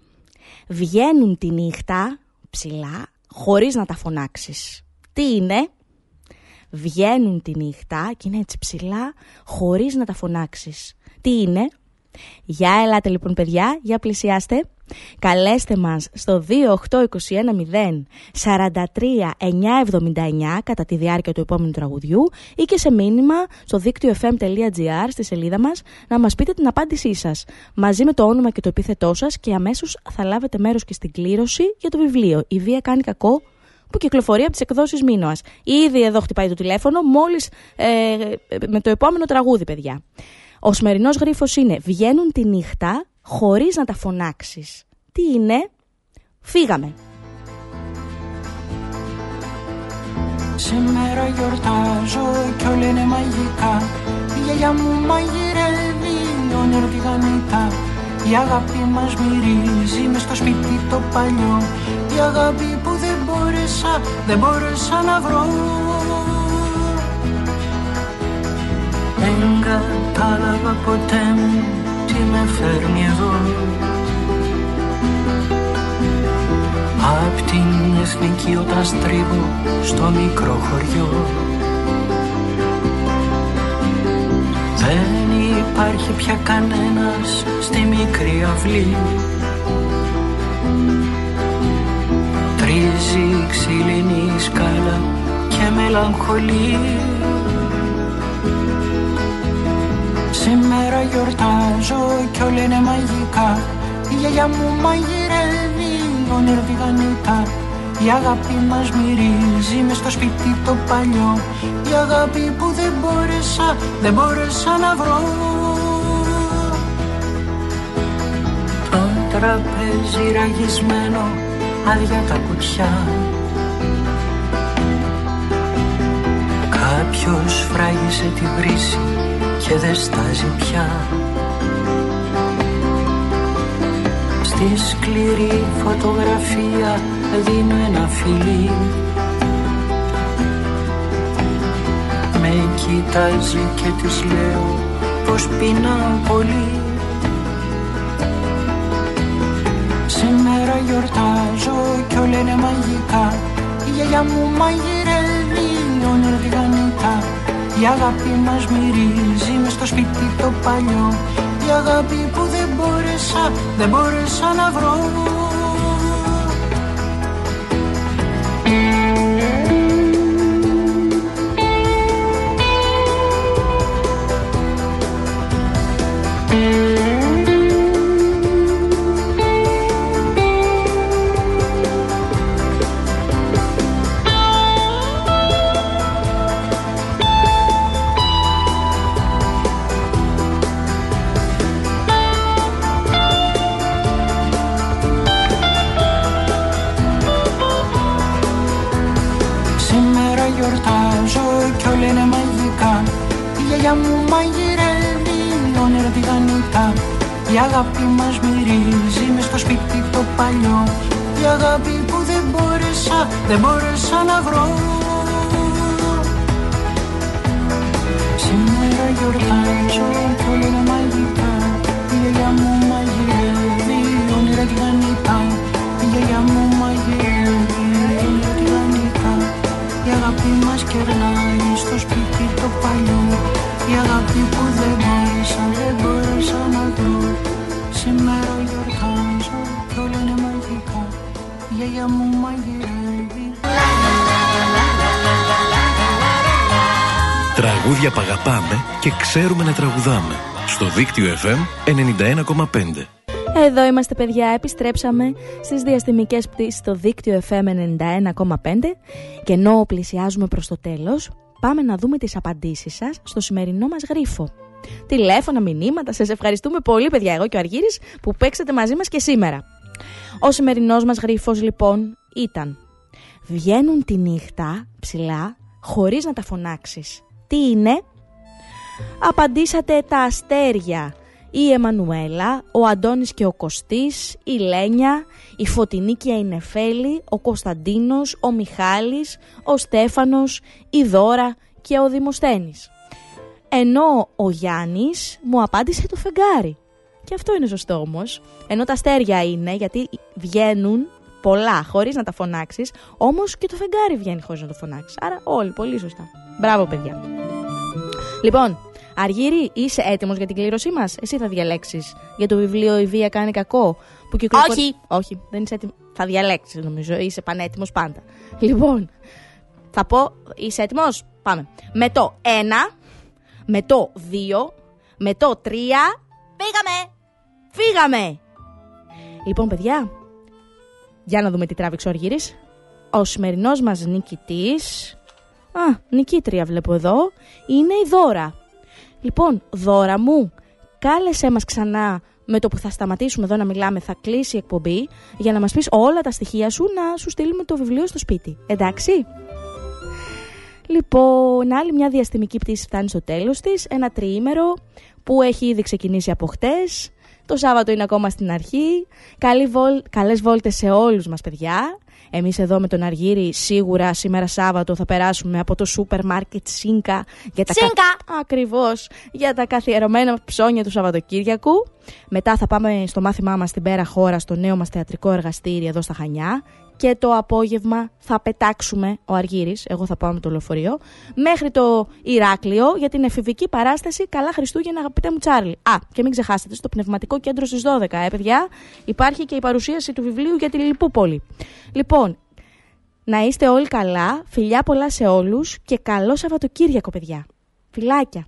βγαίνουν τη νύχτα ψηλά χωρίς να τα φωνάξεις. Τι είναι? Βγαίνουν τη νύχτα και είναι έτσι ψηλά χωρίς να τα φωνάξεις. Τι είναι? Για ελάτε λοιπόν παιδιά, για πλησιάστε. Καλέστε μας στο 28210-43979 κατά τη διάρκεια του επόμενου τραγουδιού ή και σε μήνυμα στο δίκτυο fm.gr στη σελίδα μας να μας πείτε την απάντησή σας μαζί με το όνομα και το επίθετό σας και αμέσως θα λάβετε μέρος και στην κλήρωση για το βιβλίο «Η βία κάνει κακό» που κυκλοφορεί από τις εκδόσεις Μίνωας. Ήδη εδώ χτυπάει το τηλέφωνο μόλις με το επόμενο τραγούδι, παιδιά. Ο σημερινός γρίφος είναι «Βγαίνουν τη νύχτα χωρίς να τα φωνάξεις». Τι είναι? Φύγαμε. Σήμερα γιορτάζω κι όλα είναι μαγικά. Η γιαγιά μου μαγειρεύει λιόνια ρωτηγανικά. Η αγάπη μας μυρίζει μες στο σπίτι το παλιό. Η αγάπη που δεν μπόρεσα να βρω. Δεν κατάλαβα ποτέ μου τι με φέρνει εδώ. Απ' την εθνική όταν στρίβω στο μικρό χωριό. Δεν υπάρχει πια κανένας στη μικρή αυλή. Τρίζει ξυλινή σκάλα και μελαγχολεί. Σήμερα γιορτάζω κι όλα είναι μαγικά. Η γιαγιά μου μαγειρεύει όνειρο βιγανικά. Η αγάπη μας μυρίζει μες στο σπίτι το παλιό. Η αγάπη που δεν μπόρεσα να βρω. Το τραπέζι ραγισμένο, άδεια τα κουτιά. Κάποιος φράγισε τη βρύση και δεν στάζει πια. Στη σκληρή φωτογραφία δίνω ένα φιλί. Με κοιτάζει και της λέω πως πεινάω πολύ. Σήμερα γιορτάζω κι όλα είναι μαγικά. Η γιαγιά μου μαγειρεύει λιόνια ρωτηγανικά. Η αγάπη μας μυρίζει μες στο σπίτι το παλιό. Η αγάπη που δεν μπόρεσα να βρω. Δεν μπόρεσα να βρω. Σήμερα γιορτάζω κι όλα είναι μαγικά. Η γιαγιά μου μαγειρεύει όνειρα τηγανικά. Η γιαγιά μου μαγειρεύει όνειρα τηγανικά. Η αγάπη μας κερνάει στο σπίτι το παλιό. Η αγάπη που δεν μπόρεσα να βρω. Σήμερα γιορτάζω κι όλα είναι μαγικά. Η γιαγιά μου μαγειρεύει. Τραγούδια που αγαπάμε και ξέρουμε να τραγουδάμε. Στο δίκτυο FM 91,5. Εδώ είμαστε παιδιά, επιστρέψαμε στις διαστημικές πτήσεις στο δίκτυο FM 91,5 και ενώ πλησιάζουμε προς το τέλος, πάμε να δούμε τις απαντήσεις σας στο σημερινό μας γρίφο. Τηλέφωνα, μηνύματα, σας ευχαριστούμε πολύ παιδιά, εγώ και ο Αργύρης που παίξατε μαζί μας και σήμερα. Ο σημερινός μας γρίφος λοιπόν ήταν «Βγαίνουν τη νύχτα ψηλά χωρίς να τα φωνάξεις». Τι είναι? Απαντήσατε τα αστέρια, η Εμμανουέλα, ο Αντώνης και ο Κωστής, η Λένια, η Φωτεινή και η Νεφέλη, ο Κωνσταντίνος, ο Μιχάλης, ο Στέφανος, η Δώρα και ο Δημοσθένης. Ενώ ο Γιάννης μου απάντησε το φεγγάρι. Και αυτό είναι σωστό όμως. Ενώ τα αστέρια είναι, γιατί βγαίνουν πολλά χωρίς να τα φωνάξεις, όμως και το φεγγάρι βγαίνει χωρίς να το φωνάξεις. Άρα όλοι πολύ σωστά. Μπράβο παιδιά. Λοιπόν, Αργύρη, είσαι έτοιμος για την κλήρωσή μας? Εσύ θα διαλέξεις για το βιβλίο «Η βία κάνει κακό» που κυκλοφορεί. Όχι. Όχι, δεν είσαι έτοιμος. Θα διαλέξεις, νομίζω. Είσαι πανέτοιμος πάντα. Λοιπόν, θα πω, είσαι έτοιμος? Πάμε. Με το 1, με το 2, με το 3. Πήγαμε! Φύγαμε! Λοιπόν, παιδιά, για να δούμε τι τράβηξε ο Αργύρης. Ο σημερινός μας νικητής, νικήτρια βλέπω εδώ, είναι η Δώρα. Λοιπόν, Δώρα μου, κάλεσέ μας ξανά. Με το που θα σταματήσουμε εδώ να μιλάμε, θα κλείσει η εκπομπή, για να μας πεις όλα τα στοιχεία σου, να σου στείλουμε το βιβλίο στο σπίτι. Εντάξει? Λοιπόν, άλλη μια διαστημική πτήση φτάνει στο τέλος της. Ένα τριήμερο που έχει ήδη ξεκινήσει από χτες. Το Σάββατο είναι ακόμα στην αρχή. Καλές βόλτες σε όλους μας, παιδιά. Εμείς εδώ με τον Αργύρη σίγουρα σήμερα Σάββατο θα περάσουμε από το σούπερ μάρκετ ΣΥΝΚΑ για τα Ακριβώς, για τα καθιερωμένα ψώνια του Σαββατοκύριακου. Μετά θα πάμε στο μάθημά μας στην πέρα χώρα, στο νέο μας θεατρικό εργαστήρι εδώ στα Χανιά. Και το απόγευμα θα πετάξουμε, ο Αργύρης, εγώ θα πάω με το λεωφορείο, μέχρι το Ηράκλειο για την εφηβική παράσταση «Καλά Χριστούγεννα, αγαπητέ μου Τσάρλι». Α, και μην ξεχάσετε, στο Πνευματικό Κέντρο στις 12, παιδιά, υπάρχει και η παρουσίαση του βιβλίου για τη Λιπούπολη. Λοιπόν, να είστε όλοι καλά, φιλιά πολλά σε όλους και καλό Σαββατοκύριακο, παιδιά. Φιλάκια.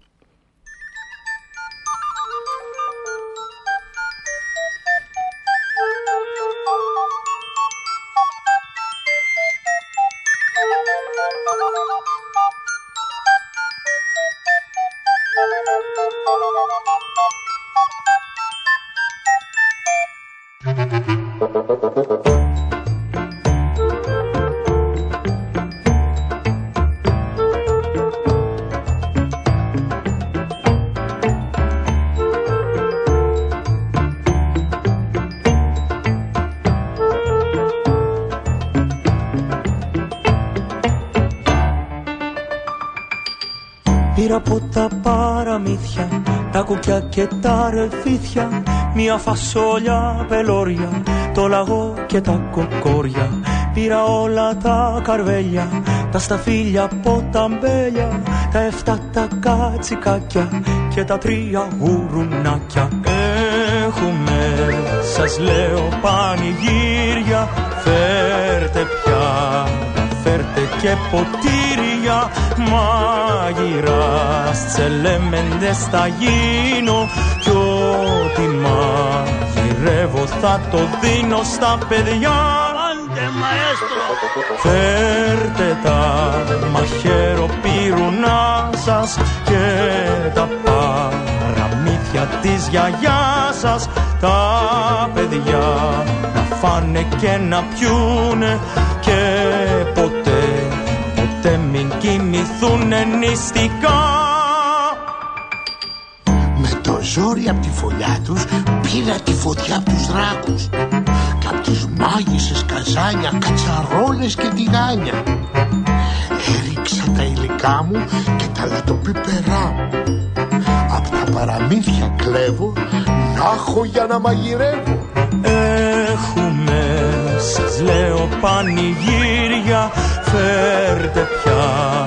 Πήρα από τα παραμύθια, τα κουκιά και τα ρεβίθια, μια φασόλια πελώρια, το λαγό και τα κοκόρια. Πήρα όλα τα καρβέλια, τα σταφύλια από τα μπέλια, τα 7 τα κατσικάκια και τα 3 γουρουνάκια. Έχουμε, σας λέω, πανηγύρια, φέρτε πια, φέρτε και ποτήρια, μάγειρα τσελέμεντες θα γίνω κι ό,τι μαγειρεύω θα το δίνω στα παιδιά. Άντε μαέστρο! Φέρτε τα μαχαιροπυρουνά σας και τα παραμύθια της γιαγιάς σας, τα παιδιά να φάνε και να πιούνε και ποτέ μην κοιμηθούνε νηστικά. Με το ζόρι απ' τη φωλιά τους πήρα τη φωτιά απ' τους δράκους και απ' τις μάγισσες καζάνια, κατσαρόλες και τηγάνια. Έριξα τα υλικά μου και τα λατοπίπερά μου, απ' τα παραμύθια κλέβω, να έχω για να μαγειρεύω. Έχουμε, σας λέω, πανηγύρια, φέρτε πια,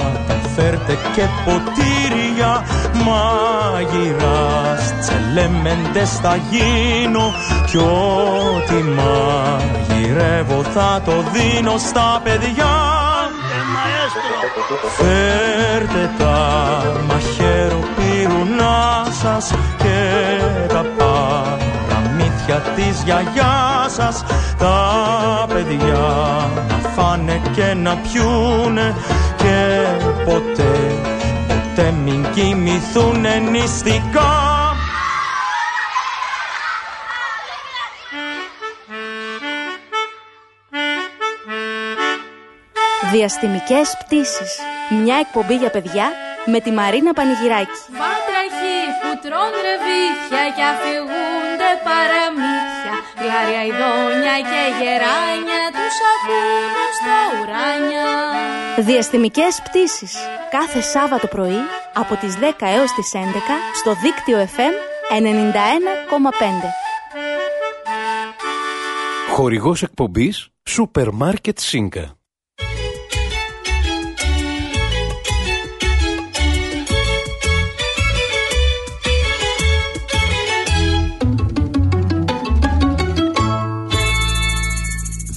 φέρτε και ποτήρια, μάγειρας τσελέμεντες θα γίνω κι ό,τι μαγειρεύω θα το δίνω στα παιδιά. Φέρτε τα μαχαιροπυρουνά σας και τα παραμύθια της γιαγιάς σας, τα παιδιά να φάνε και να πιούνε και ποτέ μην κοιμηθούνε νηστικά. Διαστημικές πτήσεις. Μια εκπομπή για παιδιά με τη Μαρίνα Πανηγυράκη. Βάτραχοι που τρών ρεβίθια και αφηγούνται παραμύθια, γλάρια ειδόνια και γεράνια τους ακούνε στα ουράνια. Διαστημικές πτήσεις. Κάθε Σάββατο πρωί από τις 10 έως τις 11 στο δίκτυο FM 91,5. Χορηγός εκπομπής Σούπερ Μάρκετ ΣΥΝΚΑ.